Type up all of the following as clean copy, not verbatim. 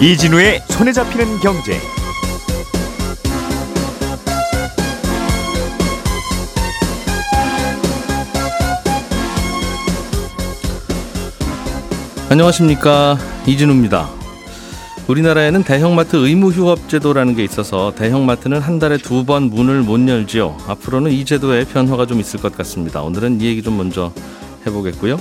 이진우의 손에 잡히는 경제. 안녕하십니까, 이진우입니다. 우리나라에는 대형마트 의무휴업제도라는 게 있어서 대형마트는 한 달에 2번 문을 못 열지요. 앞으로는 이 제도에 변화가 좀 있을 것 같습니다. 오늘은 이 얘기 좀 먼저 해보겠고요.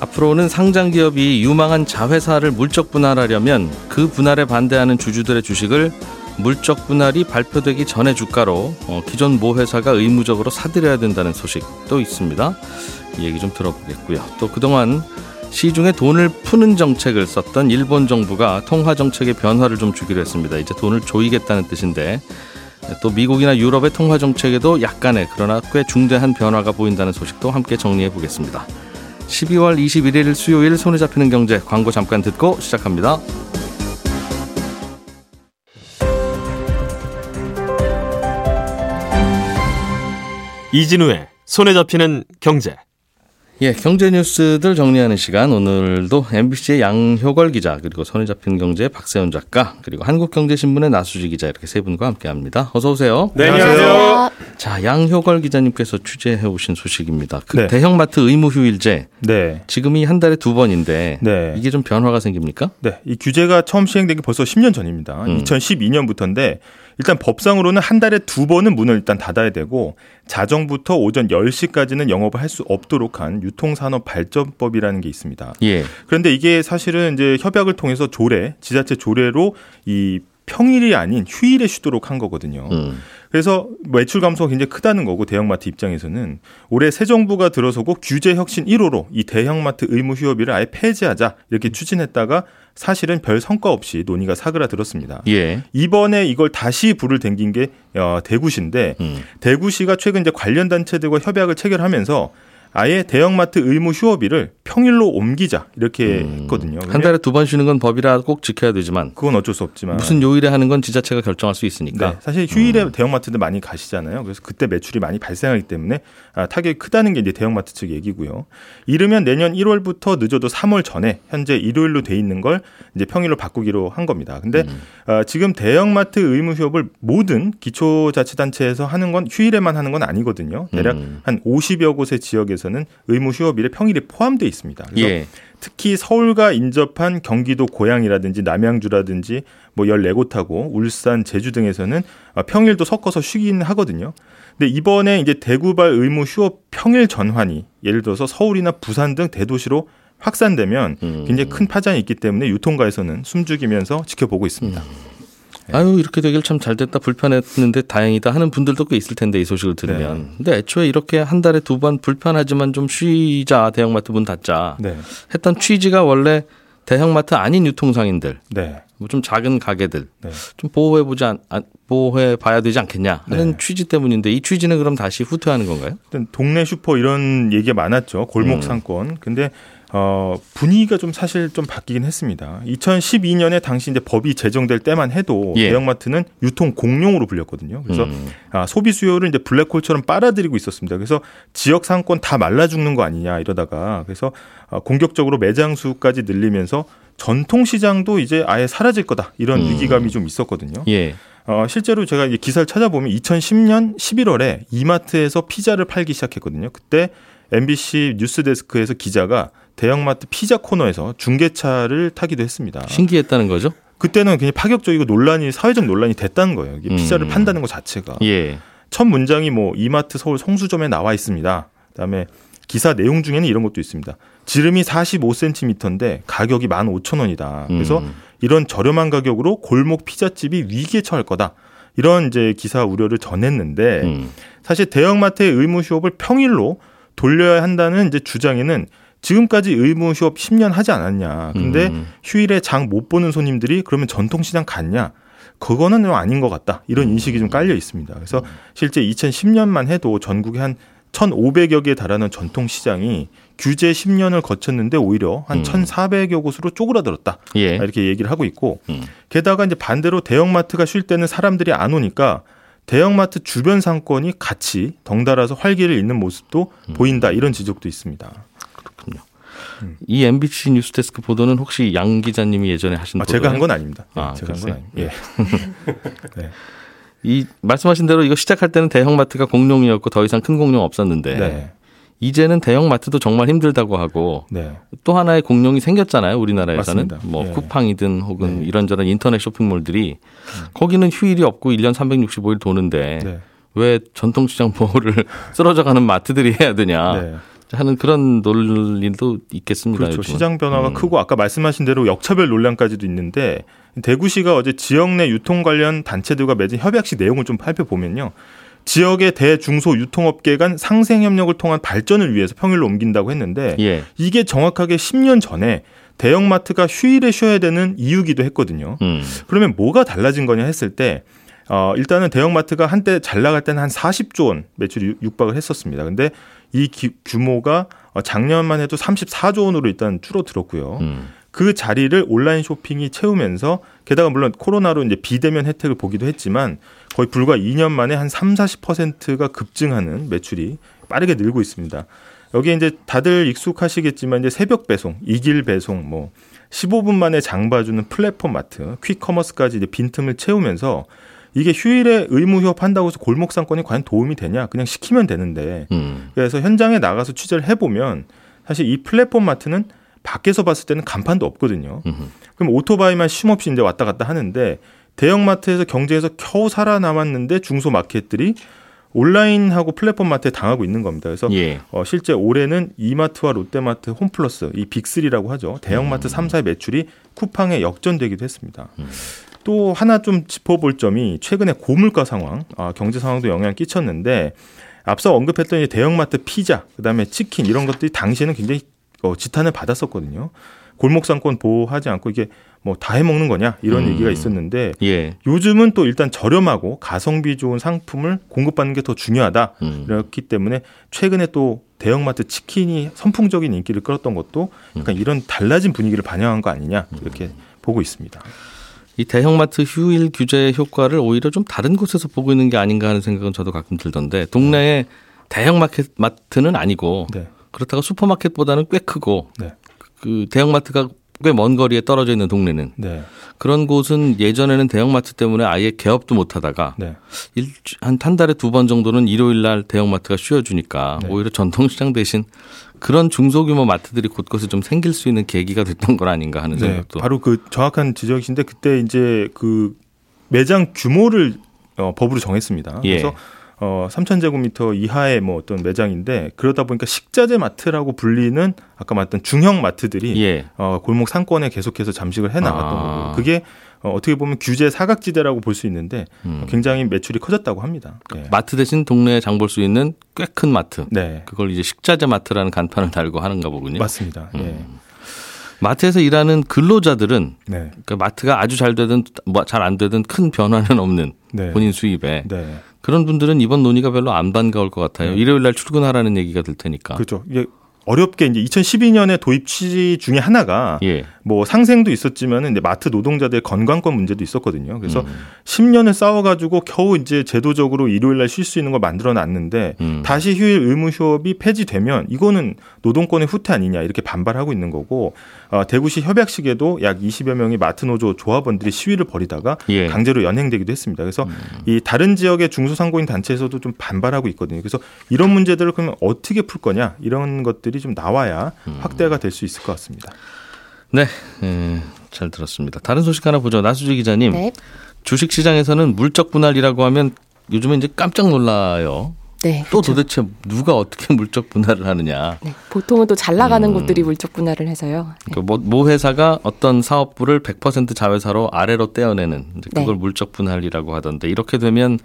앞으로는 상장기업이 유망한 자회사를 물적 분할하려면 그 분할에 반대하는 주주들의 주식을 물적 분할이 발표되기 전에 주가로 기존 모 회사가 의무적으로 사들여야 된다는 소식도 있습니다. 이 얘기 좀 들어보겠고요. 또 그동안 시중에 돈을 푸는 정책을 썼던 일본 정부가 통화 정책의 변화를 좀 주기로 했습니다. 이제 돈을 조이겠다는 뜻인데, 또 미국이나 유럽의 통화 정책에도 약간의, 그러나 꽤 중대한 변화가 보인다는 소식도 함께 정리해 보겠습니다. 12월 21일 수요일 손에 잡히는 경제, 광고 잠깐 듣고 시작합니다. 이진우의 손에 잡히는 경제. 예, 경제 뉴스들 정리하는 시간, 오늘도 MBC의 양효걸 기자, 그리고 손에 잡히는 경제의 박세훈 작가, 그리고 한국경제신문의 나수지 기자, 이렇게 세 분과 함께합니다. 어서 오세요. 네, 안녕하세요. 자, 양효걸 기자님께서 취재해 오신 소식입니다. 그 네. 대형마트 의무휴일제. 네. 지금이 한 달에 2번인데 네. 이게 좀 변화가 생깁니까? 네, 이 규제가 처음 시행된 게 벌써 10년 전입니다. 2012년부터인데. 일단 법상으로는 한 달에 2번은 문을 일단 닫아야 되고, 자정부터 오전 10시까지는 영업을 할 수 없도록 한 유통산업 발전법이라는 게 있습니다. 예. 그런데 이게 사실은 이제 협약을 통해서 조례, 지자체 조례로 이 평일이 아닌 휴일에 쉬도록 한 거거든요. 그래서 매출 감소가 굉장히 크다는 거고, 대형마트 입장에서는 올해 새 정부가 들어서고 규제혁신 1호로 이 대형마트 의무 휴업일을 아예 폐지하자 이렇게 추진했다가 사실은 별 성과 없이 논의가 사그라들었습니다. 예. 이번에 이걸 다시 불을 당긴 게 대구시인데 대구시가 최근 이제 관련 단체들과 협약을 체결하면서 아예 대형마트 의무 휴업일을 평일로 옮기자 이렇게 했거든요. 한 달에 2번 쉬는 건 법이라 꼭 지켜야 되지만, 그건 어쩔 수 없지만, 무슨 요일에 하는 건 지자체가 결정할 수 있으니까. 네, 사실 휴일에 대형마트들 많이 가시잖아요. 그래서 그때 매출이 많이 발생하기 때문에 타격이 크다는 게 이제 대형마트 측 얘기고요. 이르면 내년 1월부터 늦어도 3월 전에 현재 일요일로 돼 있는 걸 이제 평일로 바꾸기로 한 겁니다. 근데 지금 대형마트 의무 휴업을 모든 기초자치단체에서 하는 건 휴일에만 하는 건 아니거든요. 대략 한 50여 곳의 지역에서 서는 의무 휴업일에 평일이 포함되어 있습니다. 그래서 예. 특히 서울과 인접한 경기도 고양이라든지 남양주라든지 뭐 14곳하고 울산, 제주 등에서는 평일도 섞어서 쉬긴 하거든요. 근데 이번에 이제 대구발 의무 휴업 평일 전환이 예를 들어서 서울이나 부산 등 대도시로 확산되면 굉장히 큰 파장이 있기 때문에 유통가에서는 숨죽이면서 지켜보고 있습니다. 아유, 이렇게 되길 참 잘됐다, 불편했는데 다행이다 하는 분들도 꽤 있을 텐데, 이 소식을 들으면. 네. 근데 애초에 이렇게 한 달에 2번 불편하지만 좀 쉬자, 대형마트 문 닫자 네. 했던 취지가 원래 대형마트 아닌 유통상인들, 네. 뭐 좀 작은 가게들 네. 좀 보호해봐야 되지 않겠냐 하는 네. 취지 때문인데, 이 취지는 그럼 다시 후퇴하는 건가요? 동네 슈퍼 이런 얘기가 많았죠. 골목 상권. 근데 분위기가 좀 사실 좀 바뀌긴 했습니다. 2012년에 당시 이제 법이 제정될 때만 해도 예. 대형마트는 유통 공룡으로 불렸거든요. 그래서 소비 수요를 이제 블랙홀처럼 빨아들이고 있었습니다. 그래서 지역 상권 다 말라 죽는 거 아니냐 이러다가, 그래서 공격적으로 매장 수까지 늘리면서 전통 시장도 이제 아예 사라질 거다 이런 위기감이 좀 있었거든요. 예. 실제로 제가 이제 기사를 찾아보면 2010년 11월에 이마트에서 피자를 팔기 시작했거든요. 그때 MBC 뉴스데스크에서 기자가 대형마트 피자 코너에서 중계차를 타기도 했습니다. 신기했다는 거죠? 그때는 굉장히 파격적이고 논란이, 사회적 논란이 됐다는 거예요. 이게 피자를 판다는 것 자체가. 예. 첫 문장이 뭐 이마트 서울 성수점에 나와 있습니다. 그다음에 기사 내용 중에는 이런 것도 있습니다. 지름이 45cm인데 가격이 15,000원이다. 그래서 이런 저렴한 가격으로 골목 피자집이 위기에 처할 거다. 이런 이제 기사 우려를 전했는데 사실 대형마트의 의무 휴업을 평일로 돌려야 한다는 이제 주장에는 지금까지 의무 휴업 10년 하지 않았냐. 근데 휴일에 장 못 보는 손님들이 그러면 전통시장 갔냐. 그거는 좀 아닌 것 같다. 이런 인식이 좀 깔려 있습니다. 그래서 실제 2010년만 해도 전국에 한 1,500여 개에 달하는 전통시장이 규제 10년을 거쳤는데 오히려 한 1,400여 곳으로 쪼그라들었다. 예. 이렇게 얘기를 하고 있고 게다가 이제 반대로 대형마트가 쉴 때는 사람들이 안 오니까 대형마트 주변 상권이 같이 덩달아서 활기를 잇는 모습도 보인다. 이런 지적도 있습니다. 그렇군요. 이 MBC 뉴스데스크 보도는 혹시 양 기자님이 예전에 하신 보도예요? 제가 한 건 아닙니다. 제가 한 건 아닙니다. 네. 이 말씀하신 대로 이거 시작할 때는 대형마트가 공룡이었고 더 이상 큰 공룡 없었는데 네. 이제는 대형마트도 정말 힘들다고 하고 네. 또 하나의 공룡이 생겼잖아요. 우리나라에서는. 맞습니다. 뭐 네. 쿠팡이든 혹은 네. 이런저런 인터넷 쇼핑몰들이 거기는 휴일이 없고 1년 365일 도는데 네. 왜 전통시장 보호를 쓰러져가는 마트들이 해야 되냐 네. 하는 그런 논리도 있겠습니다. 그렇죠. 요즘은. 시장 변화가 크고 아까 말씀하신 대로 역차별 논란까지도 있는데 대구시가 어제 지역 내 유통 관련 단체들과 맺은 협약식 내용을 좀 살펴보면요. 지역의 대중소 유통업계 간 상생협력을 통한 발전을 위해서 평일로 옮긴다고 했는데 예. 이게 정확하게 10년 전에 대형마트가 휴일에 쉬어야 되는 이유기도 했거든요. 그러면 뭐가 달라진 거냐 했을 때 일단은 대형마트가 한때 잘 나갈 때는 한 40조 원 매출이 육박을 했었습니다. 그런데 이 규모가 작년만 해도 34조 원으로 일단 줄어들었고요. 그 자리를 온라인 쇼핑이 채우면서 게다가 물론 코로나로 이제 비대면 혜택을 보기도 했지만 거의 불과 2년 만에 한 30-40%가 급증하는 매출이 빠르게 늘고 있습니다. 여기에 이제 다들 익숙하시겠지만 이제 새벽 배송, 이길 배송, 뭐 15분 만에 장 봐주는 플랫폼 마트, 퀵커머스까지 이제 빈틈을 채우면서 이게 휴일에 의무 휴업한다고 해서 골목 상권이 과연 도움이 되냐? 그냥 시키면 되는데. 그래서 현장에 나가서 취재를 해보면 사실 이 플랫폼 마트는 밖에서 봤을 때는 간판도 없거든요. 그럼 오토바이만 쉼없이 이제 왔다 갔다 하는데 대형마트에서 경쟁에서 겨우 살아남았는데 중소마켓들이 온라인하고 플랫폼 마트에 당하고 있는 겁니다. 그래서 예. 실제 올해는 이마트와 롯데마트, 홈플러스 이 빅3라고 하죠. 대형마트 3사의 매출이 쿠팡에 역전되기도 했습니다. 또 하나 좀 짚어볼 점이 최근에 고물가 상황, 경제 상황도 영향을 끼쳤는데 앞서 언급했던 대형마트 피자, 그다음에 치킨 이런 것들이 당시에는 굉장히 지탄을 받았었거든요. 골목상권 보호하지 않고 이게 뭐 다 해먹는 거냐 이런 얘기가 있었는데 예. 요즘은 또 일단 저렴하고 가성비 좋은 상품을 공급받는 게 더 중요하다. 그렇기 때문에 최근에 또 대형마트 치킨이 선풍적인 인기를 끌었던 것도 약간 이런 달라진 분위기를 반영한 거 아니냐 이렇게 보고 있습니다. 이 대형마트 휴일 규제의 효과를 오히려 좀 다른 곳에서 보고 있는 게 아닌가 하는 생각은 저도 가끔 들던데 동네에 대형마트는 아니고 네. 그렇다고 슈퍼마켓보다는 꽤 크고 네. 그 대형마트가 꽤 먼 거리에 떨어져 있는 동네는 네. 그런 곳은 예전에는 대형마트 때문에 아예 개업도 못하다가 네. 한 달에 2번 정도는 일요일 날 대형마트가 쉬어주니까 네. 오히려 전통시장 대신 그런 중소규모 마트들이 곳곳에 좀 생길 수 있는 계기가 됐던 건 아닌가 하는 생각도. 네. 바로 그 정확한 지적이신데 그때 이제 그 매장 규모를 법으로 정했습니다. 예. 그래서 3,000제곱미터 이하의 뭐 어떤 매장인데 그러다 보니까 식자재 마트라고 불리는 아까 말했던 중형 마트들이 예. 골목 상권에 계속해서 잠식을 해나갔던 거고 그게 어떻게 보면 규제 사각지대라고 볼 수 있는데 굉장히 매출이 커졌다고 합니다. 예. 마트 대신 동네에 장 볼 수 있는 꽤 큰 마트. 네. 그걸 이제 식자재 마트라는 간판을 달고 하는가 보군요. 맞습니다. 예. 마트에서 일하는 근로자들은 네. 그러니까 마트가 아주 잘 되든 잘 안 되든 큰 변화는 없는 네. 본인 수입에 네. 그런 분들은 이번 논의가 별로 안 반가울 것 같아요. 네. 일요일 날 출근하라는 얘기가 될 테니까. 그렇죠. 이게 어렵게 이제 2012년에 도입 취지 중에 하나가 예. 뭐 상생도 있었지만 이제 마트 노동자들의 건강권 문제도 있었거든요. 그래서 10년을 싸워가지고 겨우 이제 제도적으로 일요일 날 쉴 수 있는 걸 만들어놨는데 다시 휴일 의무 휴업이 폐지되면 이거는 노동권의 후퇴 아니냐 이렇게 반발하고 있는 거고 대구시 협약식에도 약 20여 명의 마트 노조 조합원들이 시위를 벌이다가 예. 강제로 연행되기도 했습니다. 그래서 이 다른 지역의 중소상공인 단체에서도 좀 반발하고 있거든요. 그래서 이런 문제들을 그러면 어떻게 풀 거냐 이런 것들이 좀 나와야 확대가 될 수 있을 것 같습니다. 네, 잘 들었습니다. 다른 소식 하나 보죠. 나수지 기자님. 네. 주식시장에서는 물적 분할이라고 하면 요즘에 이제 깜짝 놀라요. 네, 또 그렇죠. 도대체 누가 어떻게 물적 분할을 하느냐. 네, 보통은 또 잘 나가는 곳들이 물적 분할을 해서요. 네. 그러니까 모 회사가 어떤 사업부를 100% 자회사로 아래로 떼어내는 이제 그걸 네. 물적 분할이라고 하던데 이렇게 되면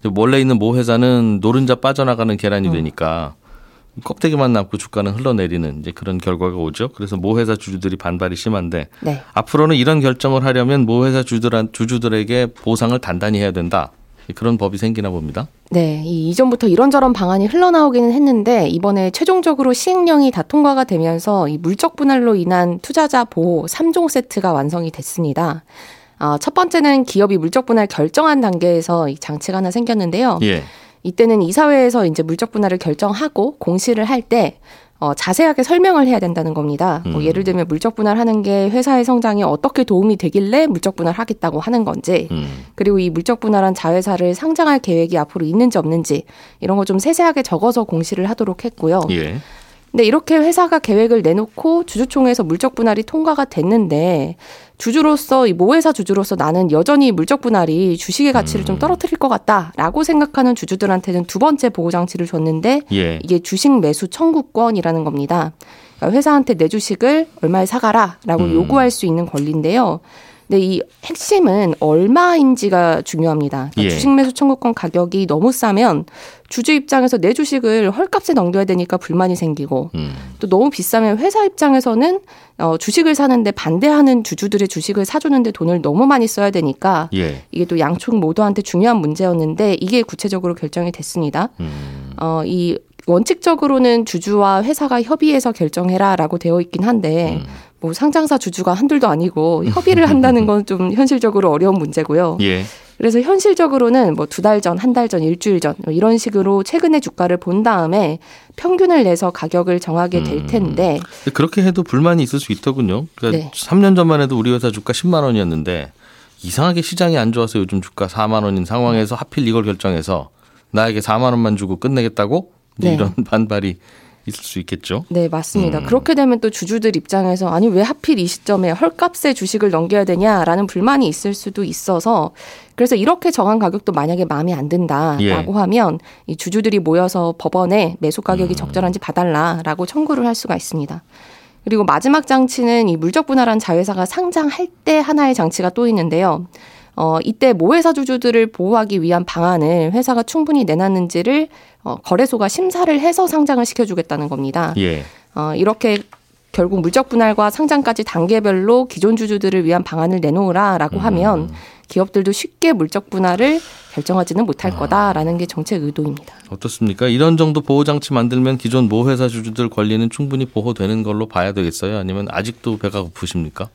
이제 원래 있는 모 회사는 노른자 빠져나가는 계란이 되니까 껍데기만 남고 주가는 흘러내리는 이제 그런 결과가 오죠. 그래서 모 회사 주주들이 반발이 심한데 네. 앞으로는 이런 결정을 하려면 모 회사 주주들에게 보상을 단단히 해야 된다. 그런 법이 생기나 봅니다. 네, 이전부터 이런저런 방안이 흘러나오기는 했는데 이번에 최종적으로 시행령이 다 통과가 되면서 이 물적 분할로 인한 투자자 보호 3종 세트가 완성이 됐습니다. 첫 번째는 기업이 물적 분할 결정한 단계에서 이 장치가 하나 생겼는데요. 예. 이때는 이사회에서 이제 물적 분할을 결정하고 공시를 할 때 자세하게 설명을 해야 된다는 겁니다. 뭐 예를 들면 물적 분할하는 게 회사의 성장에 어떻게 도움이 되길래 물적 분할하겠다고 하는 건지, 그리고 이 물적 분할한 자회사를 상장할 계획이 앞으로 있는지 없는지 이런 거 좀 세세하게 적어서 공시를 하도록 했고요. 예. 근데 이렇게 회사가 계획을 내놓고 주주총회에서 물적 분할이 통과가 됐는데 주주로서 이 모회사 주주로서 나는 여전히 물적 분할이 주식의 가치를 좀 떨어뜨릴 것 같다라고 생각하는 주주들한테는 두 번째 보호 장치를 줬는데 예. 이게 주식 매수 청구권이라는 겁니다. 그러니까 회사한테 내 주식을 얼마에 사가라라고 요구할 수 있는 권리인데요. 근데 이 핵심은 얼마인지가 중요합니다. 그러니까 예. 주식 매수 청구권 가격이 너무 싸면 주주 입장에서 내 주식을 헐값에 넘겨야 되니까 불만이 생기고 또 너무 비싸면 회사 입장에서는 주식을 사는데 반대하는 주주들의 주식을 사주는데 돈을 너무 많이 써야 되니까 예. 이게 또 양측 모두한테 중요한 문제였는데 이게 구체적으로 결정이 됐습니다. 이 원칙적으로는 주주와 회사가 협의해서 결정해라라고 되어 있긴 한데 뭐 상장사 주주가 한둘도 아니고 협의를 한다는 건 좀 현실적으로 어려운 문제고요. 예. 그래서 현실적으로는 뭐 2달 전, 1달 전, 일주일 전 이런 식으로 최근의 주가를 본 다음에 평균을 내서 가격을 정하게 될 텐데 그렇게 해도 불만이 있을 수 있더군요. 그러니까 네. 3년 전만 해도 우리 회사 주가 10만 원이었는데 이상하게 시장이 안 좋아서 요즘 주가 4만 원인 상황에서 하필 이걸 결정해서 나에게 4만 원만 주고 끝내겠다고 네. 이런 반발이 있을 수 있겠죠. 네, 맞습니다. 그렇게 되면 또 주주들 입장에서 아니 왜 하필 이 시점에 헐값에 주식을 넘겨야 되냐라는 불만이 있을 수도 있어서 그래서 이렇게 정한 가격도 만약에 마음에 안 든다라고 예. 하면 이 주주들이 모여서 법원에 매수 가격이 적절한지 봐달라라고 청구를 할 수가 있습니다. 그리고 마지막 장치는 이 물적 분할한 자회사가 상장할 때 하나의 장치가 또 있는데요. 이때 모회사 주주들을 보호하기 위한 방안을 회사가 충분히 내놨는지를 거래소가 심사를 해서 상장을 시켜주겠다는 겁니다. 예. 이렇게 결국 물적 분할과 상장까지 단계별로 기존 주주들을 위한 방안을 내놓으라라고 하면 기업들도 쉽게 물적 분할을 결정하지는 못할 거다라는 게 정책 의도입니다. 어떻습니까? 이런 정도 보호장치 만들면 기존 모 회사 주주들 권리는 충분히 보호되는 걸로 봐야 되겠어요? 아니면 아직도 배가 고프십니까?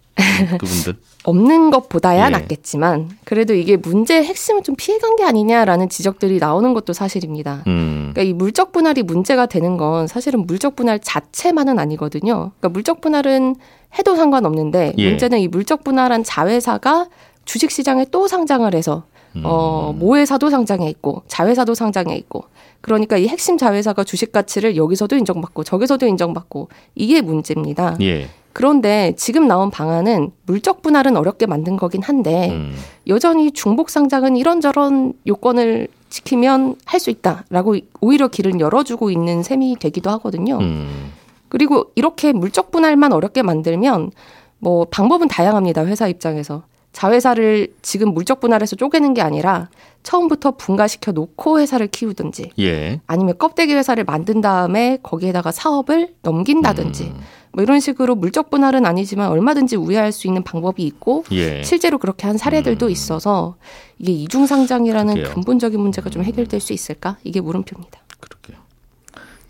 그분들? 없는 것보다야 예. 낫겠지만 그래도 이게 문제의 핵심을 좀 피해간 게 아니냐라는 지적들이 나오는 것도 사실입니다. 그러니까 이 물적 분할이 문제가 되는 건 사실은 물적 분할 자체만은 아니거든요. 그러니까 물적 분할은 해도 상관없는데 예. 문제는 이 물적 분할한 자회사가 주식시장에 또 상장을 해서 모회사도 상장해 있고 자회사도 상장해 있고 그러니까 이 핵심 자회사가 주식가치를 여기서도 인정받고 저기서도 인정받고 이게 문제입니다. 예. 그런데 지금 나온 방안은 물적 분할은 어렵게 만든 거긴 한데 여전히 중복 상장은 이런저런 요건을 지키면 할 수 있다라고 오히려 길을 열어주고 있는 셈이 되기도 하거든요. 그리고 이렇게 물적 분할만 어렵게 만들면 뭐 방법은 다양합니다. 회사 입장에서. 자회사를 지금 물적 분할해서 쪼개는 게 아니라 처음부터 분가시켜 놓고 회사를 키우든지 예. 아니면 껍데기 회사를 만든 다음에 거기에다가 사업을 넘긴다든지 뭐 이런 식으로 물적 분할은 아니지만 얼마든지 우회할 수 있는 방법이 있고 예. 실제로 그렇게 한 사례들도 있어서 이게 이중상장이라는 그럴게요. 근본적인 문제가 좀 해결될 수 있을까? 이게 물음표입니다. 그렇게요.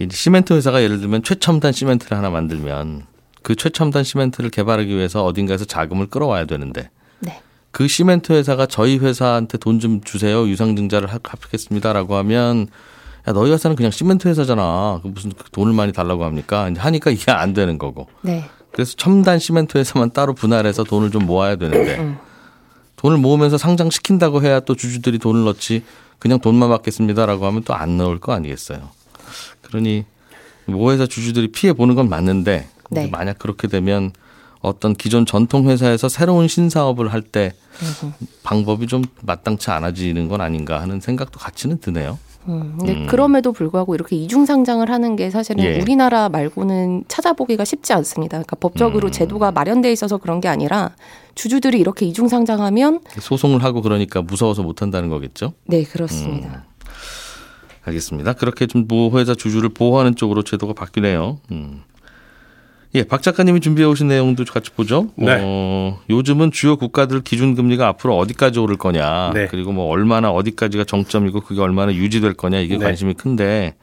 시멘트 회사가 예를 들면 최첨단 시멘트를 하나 만들면 그 최첨단 시멘트를 개발하기 위해서 어딘가에서 자금을 끌어와야 되는데 네. 그 시멘트 회사가 저희 회사한테 돈 좀 주세요. 유상증자를 갚겠습니다라고 하면 야, 너희 회사는 그냥 시멘트 회사잖아. 무슨 돈을 많이 달라고 합니까? 하니까 이게 안 되는 거고. 네. 그래서 첨단 시멘트 회사만 따로 분할해서 돈을 좀 모아야 되는데 돈을 모으면서 상장시킨다고 해야 또 주주들이 돈을 넣지 그냥 돈만 받겠습니다라고 하면 또 안 넣을 거 아니겠어요. 그러니 모 회사 주주들이 피해보는 건 맞는데 네. 만약 그렇게 되면 어떤 기존 전통 회사에서 새로운 신사업을 할 때 방법이 좀 마땅치 않아지는 건 아닌가 하는 생각도 같이는 드네요. 근데 그럼에도 불구하고 이렇게 이중상장을 하는 게 사실은 예. 우리나라 말고는 찾아보기가 쉽지 않습니다. 그러니까 법적으로 제도가 마련돼 있어서 그런 게 아니라 주주들이 이렇게 이중상장하면 소송을 하고 그러니까 무서워서 못한다는 거겠죠? 네, 그렇습니다. 알겠습니다. 그렇게 좀 모회사 주주를 보호하는 쪽으로 제도가 바뀌네요. 예, 박 작가님이 준비해 오신 내용도 같이 보죠. 네. 요즘은 주요 국가들 기준금리가 앞으로 어디까지 오를 거냐. 네. 그리고 뭐 얼마나 어디까지가 정점이고 그게 얼마나 유지될 거냐. 이게 네. 관심이 큰데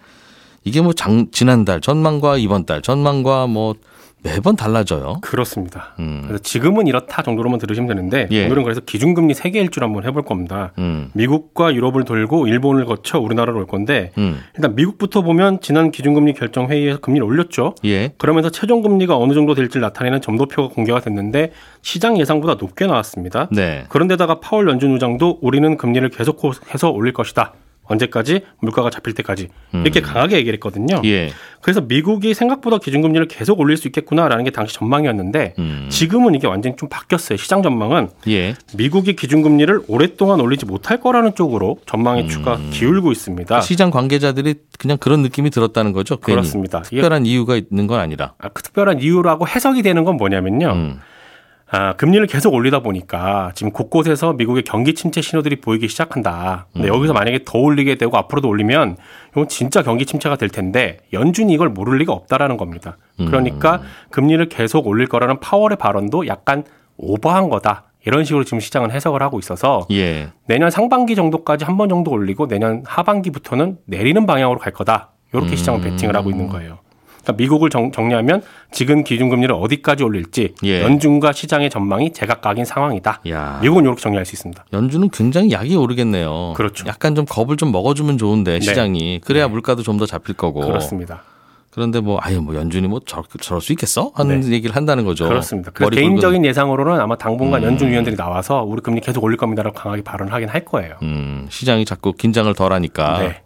이게 뭐 지난달 전망과 이번 달 전망과 뭐 매번 달라져요. 그렇습니다. 그래서 지금은 이렇다 정도로만 들으시면 되는데 예. 오늘은 그래서 기준금리 세계 일주를 한번 해볼 겁니다. 미국과 유럽을 돌고 일본을 거쳐 우리나라로 올 건데 일단 미국부터 보면 지난 기준금리 결정 회의에서 금리를 올렸죠. 예. 그러면서 최종금리가 어느 정도 될지 나타내는 점도표가 공개가 됐는데 시장 예상보다 높게 나왔습니다. 네. 그런데다가 파월 연준 의장도 우리는 금리를 계속해서 올릴 것이다. 언제까지? 물가가 잡힐 때까지. 이렇게 강하게 얘기를 했거든요. 예. 그래서 미국이 생각보다 기준금리를 계속 올릴 수 있겠구나라는 게 당시 전망이었는데 지금은 이게 완전히 좀 바뀌었어요. 시장 전망은. 예. 미국이 기준금리를 오랫동안 올리지 못할 거라는 쪽으로 전망의 추가 기울고 있습니다. 시장 관계자들이 그냥 그런 느낌이 들었다는 거죠? 괜히. 그렇습니다. 특별한 이유가 있는 건 아니라. 그 특별한 이유라고 해석이 되는 건 뭐냐면요. 금리를 계속 올리다 보니까 지금 곳곳에서 미국의 경기 침체 신호들이 보이기 시작한다. 근데 여기서 만약에 더 올리게 되고 앞으로도 올리면 이건 진짜 경기 침체가 될 텐데 연준이 이걸 모를 리가 없다라는 겁니다. 그러니까 금리를 계속 올릴 거라는 파월의 발언도 약간 오버한 거다. 이런 식으로 지금 시장은 해석을 하고 있어서 예. 내년 상반기 정도까지 한 번 정도 올리고 내년 하반기부터는 내리는 방향으로 갈 거다. 이렇게 시장은 배팅을 하고 있는 거예요. 그러니까 미국을 정리하면 지금 기준금리를 어디까지 올릴지 예. 연준과 시장의 전망이 제각각인 상황이다. 야. 미국은 이렇게 정리할 수 있습니다. 연준은 굉장히 약이 오르겠네요. 그렇죠. 약간 좀 겁을 좀 먹어주면 좋은데 네. 시장이. 그래야 네. 물가도 좀 더 잡힐 거고. 그렇습니다. 그런데 연준이 저럴 수 있겠어? 하는 네. 얘기를 한다는 거죠. 그렇습니다. 그래서 개인적인 예상으로는 아마 당분간 연준 위원들이 나와서 우리 금리 계속 올릴 겁니다라고 강하게 발언을 하긴 할 거예요. 시장이 자꾸 긴장을 덜 하니까. 네.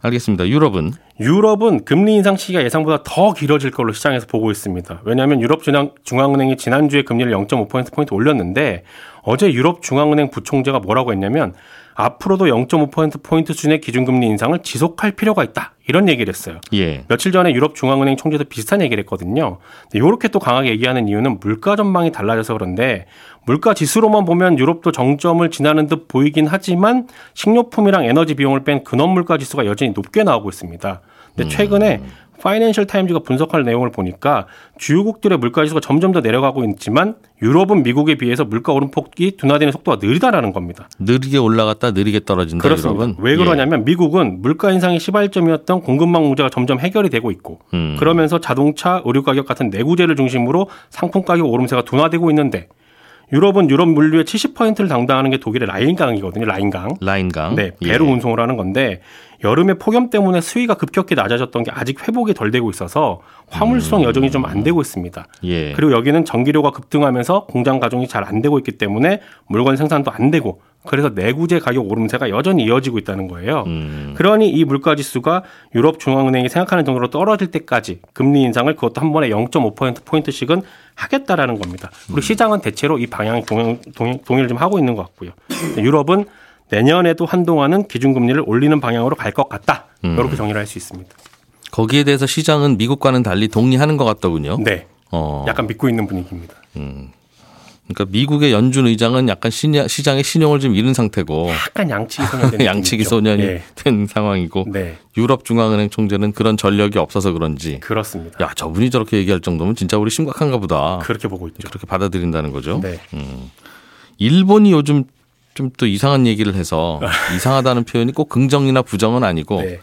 알겠습니다. 유럽은 금리 인상 시기가 예상보다 더 길어질 걸로 시장에서 보고 있습니다. 왜냐하면 유럽 중앙은행이 지난주에 금리를 0.5%포인트 올렸는데 어제 유럽 중앙은행 부총재가 뭐라고 했냐면 앞으로도 0.5%포인트 수준의 기준금리 인상을 지속할 필요가 있다. 이런 얘기를 했어요. 예. 며칠 전에 유럽 중앙은행 총재도 비슷한 얘기를 했거든요. 근데 이렇게 또 강하게 얘기하는 이유는 물가 전망이 달라져서 그런데 물가 지수로만 보면 유럽도 정점을 지나는 듯 보이긴 하지만 식료품이랑 에너지 비용을 뺀 근원 물가 지수가 여전히 높게 나오고 있습니다. 근데 최근에 파이낸셜 타임즈가 분석할 내용을 보니까 주요국들의 물가 지수가 점점 더 내려가고 있지만 유럽은 미국에 비해서 물가 오름폭이 둔화되는 속도가 느리다라는 겁니다. 느리게 올라갔다 느리게 떨어진다. 그렇습니다. 유럽은. 왜 그러냐면 예. 미국은 물가 인상의 시발점이었던 공급망 문제가 점점 해결이 되고 있고 그러면서 자동차, 의류 가격 같은 내구재를 중심으로 상품 가격 오름세가 둔화되고 있는데 유럽은 유럽 물류의 70%를 담당하는 게 독일의 라인강이거든요. 라인강. 네, 배로 예. 운송을 하는 건데 여름에 폭염 때문에 수위가 급격히 낮아졌던 게 아직 회복이 덜 되고 있어서 화물 수송 여정이 좀 안 되고 있습니다. 예. 그리고 여기는 전기료가 급등하면서 공장 가동이 잘 안 되고 있기 때문에 물건 생산도 안 되고 그래서 내구재 가격 오름세가 여전히 이어지고 있다는 거예요. 그러니 이 물가지수가 유럽 중앙은행이 생각하는 정도로 떨어질 때까지 금리 인상을 그것도 한 번에 0.5%포인트씩은 하겠다라는 겁니다. 우리 시장은 대체로 이 방향에 동의를 좀 하고 있는 것 같고요. 유럽은 내년에도 한동안은 기준금리를 올리는 방향으로 갈 것 같다. 이렇게 정리를 할 수 있습니다. 거기에 대해서 시장은 미국과는 달리 동의하는 것 같더군요. 네. 약간 믿고 있는 분위기입니다. 그러니까 미국의 연준 의장은 약간 시장의 신용을 좀 잃은 상태고 약간 양치기 소년이 예. 된 상황이고 네. 유럽 중앙은행 총재는 그런 전력이 없어서 그런지 그렇습니다. 야, 저분이 저렇게 얘기할 정도면 진짜 우리 심각한가 보다. 그렇게 보고 있죠. 그렇게 받아들인다는 거죠. 네. 일본이 요즘 좀 또 이상한 얘기를 해서 이상하다는 표현이 꼭 긍정이나 부정은 아니고 네.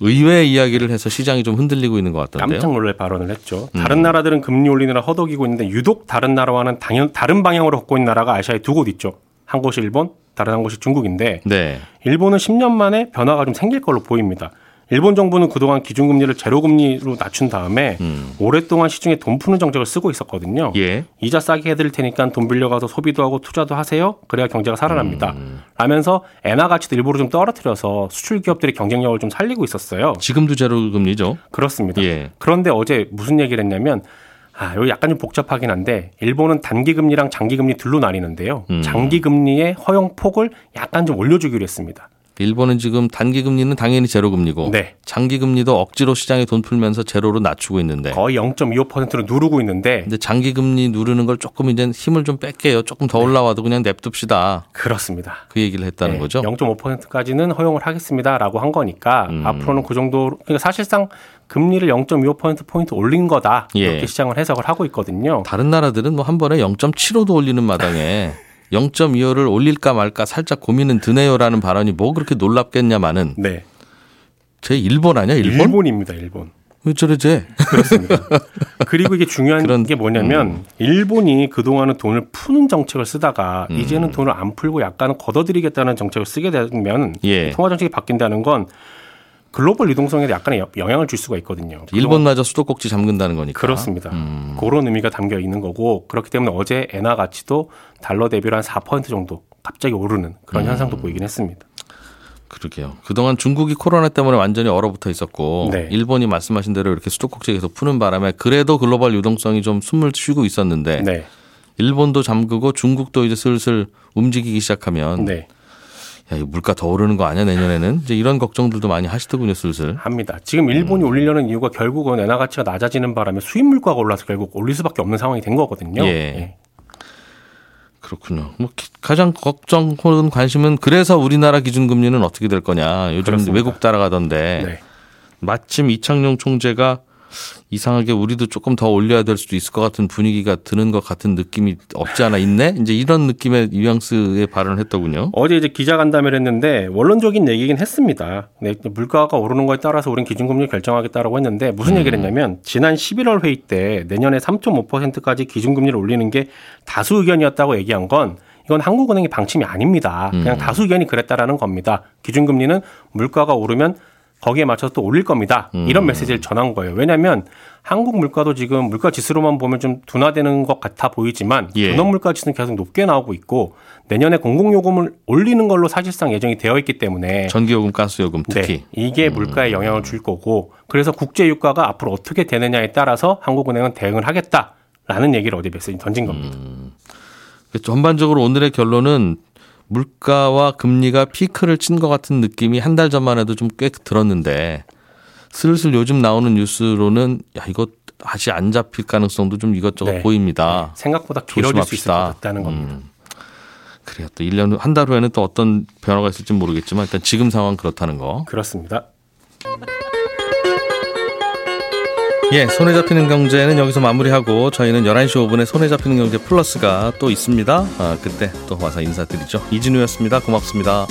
의외의 이야기를 해서 시장이 좀 흔들리고 있는 것 같던데요. 깜짝 놀랄 발언을 했죠. 다른 나라들은 금리 올리느라 허덕이고 있는데 유독 다른 나라와는 다른 방향으로 걷고 있는 나라가 아시아에 두 곳 있죠. 한 곳이 일본, 다른 한 곳이 중국인데 네. 일본은 10년 만에 변화가 좀 생길 걸로 보입니다. 일본 정부는 그동안 기준금리를 제로금리로 낮춘 다음에 오랫동안 시중에 돈 푸는 정책을 쓰고 있었거든요. 예. 이자 싸게 해드릴 테니까 돈 빌려가서 소비도 하고 투자도 하세요. 그래야 경제가 살아납니다. 라면서 엔화 가치도 일부러 좀 떨어뜨려서 수출 기업들의 경쟁력을 좀 살리고 있었어요. 지금도 제로금리죠. 그렇습니다. 예. 그런데 어제 무슨 얘기를 했냐면 여기 약간 좀 복잡하긴 한데 일본은 단기금리랑 장기금리 둘로 나뉘는데요. 장기금리의 허용폭을 약간 좀 올려주기로 했습니다. 일본은 지금 단기금리는 당연히 제로금리고 네. 장기금리도 억지로 시장에 돈 풀면서 제로로 낮추고 있는데 거의 0.25%로 누르고 있는데 근데 장기금리 누르는 걸 조금 이제 힘을 좀 뺄게요. 조금 더 올라와도 그냥 냅둡시다. 그렇습니다. 그 얘기를 했다는 네. 거죠. 0.5%까지는 허용을 하겠습니다라고 한 거니까 앞으로는 그 정도 그러니까 사실상 금리를 0.25%포인트 올린 거다. 예. 이렇게 시장을 해석을 하고 있거든요. 다른 나라들은 한 번에 0.75도 올리는 마당에 0.25를 올릴까 말까 살짝 고민은 드네요라는 발언이 뭐 그렇게 놀랍겠냐마는. 네. 제 일본 아니야? 일본입니다. 일본. 왜 저러지? 그렇습니다. 그리고 이게 중요한 게 뭐냐면 일본이 그동안은 돈을 푸는 정책을 쓰다가 이제는 돈을 안 풀고 약간은 걷어들이겠다는 정책을 쓰게 되면 예. 통화 정책이 바뀐다는 건 글로벌 유동성에 약간의 영향을 줄 수가 있거든요. 일본마저 수도꼭지 잠근다는 거니까. 그렇습니다. 그런 의미가 담겨 있는 거고 그렇기 때문에 어제 엔화 가치도 달러 대비로 한 4% 정도 갑자기 오르는 그런 현상도 보이긴 했습니다. 그러게요. 그동안 중국이 코로나 때문에 완전히 얼어붙어 있었고 네. 일본이 말씀하신 대로 이렇게 수도꼭지 계속 푸는 바람에 그래도 글로벌 유동성이 좀 숨을 쉬고 있었는데 네. 일본도 잠그고 중국도 이제 슬슬 움직이기 시작하면 네. 야, 이거 물가 더 오르는 거 아니야 내년에는? 이제 이런 걱정들도 많이 하시더군요 슬슬. 합니다. 지금 일본이 올리려는 이유가 결국은 엔화 가치가 낮아지는 바람에 수입 물가가 올라서 결국 올릴 수밖에 없는 상황이 된 거거든요. 예. 예. 그렇군요. 뭐 가장 걱정 혹은 관심은 그래서 우리나라 기준금리는 어떻게 될 거냐. 요즘 그렇습니다. 외국 따라가던데 네. 마침 이창용 총재가 이상하게 우리도 조금 더 올려야 될 수도 있을 것 같은 분위기가 드는 것 같은 느낌이 없지 않아 있네. 이제 이런 느낌의 뉘앙스의 발언을 했더군요. 어제 이제 기자간담회를 했는데 원론적인 얘기긴 했습니다. 물가가 오르는 거에 따라서 우린 기준금리 결정하겠다라고 했는데 무슨 얘기를 했냐면 지난 11월 회의 때 내년에 3.5%까지 기준금리를 올리는 게 다수 의견이었다고 얘기한 건 이건 한국은행의 방침이 아닙니다. 그냥 다수 의견이 그랬다라는 겁니다. 기준금리는 물가가 오르면 거기에 맞춰서 또 올릴 겁니다. 이런 메시지를 전한 거예요. 왜냐하면 한국 물가도 지금 물가 지수로만 보면 좀 둔화되는 것 같아 보이지만 예. 근원 물가 지수는 계속 높게 나오고 있고 내년에 공공요금을 올리는 걸로 사실상 예정이 되어 있기 때문에 전기요금, 가스요금 특히. 네, 이게 물가에 영향을 줄 거고 그래서 국제유가가 앞으로 어떻게 되느냐에 따라서 한국은행은 대응을 하겠다라는 얘기를 어제 메시지 던진 겁니다. 전반적으로 오늘의 결론은 물가와 금리가 피크를 친 것 같은 느낌이 한 달 전만 해도 좀 꽤 들었는데 슬슬 요즘 나오는 뉴스로는 야 이거 다시 안 잡힐 가능성도 좀 이것저것 네. 보입니다. 생각보다 길어질 수 있을 것 같다는 겁니다. 그래요. 또 1년 후, 한 달 후에는 또 어떤 변화가 있을지 모르겠지만 일단 지금 상황 그렇다는 거. 그렇습니다. 예, 손에 잡히는 경제는 여기서 마무리하고 저희는 11시 5분에 손에 잡히는 경제 플러스가 또 있습니다. 그때 또 와서 인사드리죠. 이진우였습니다. 고맙습니다.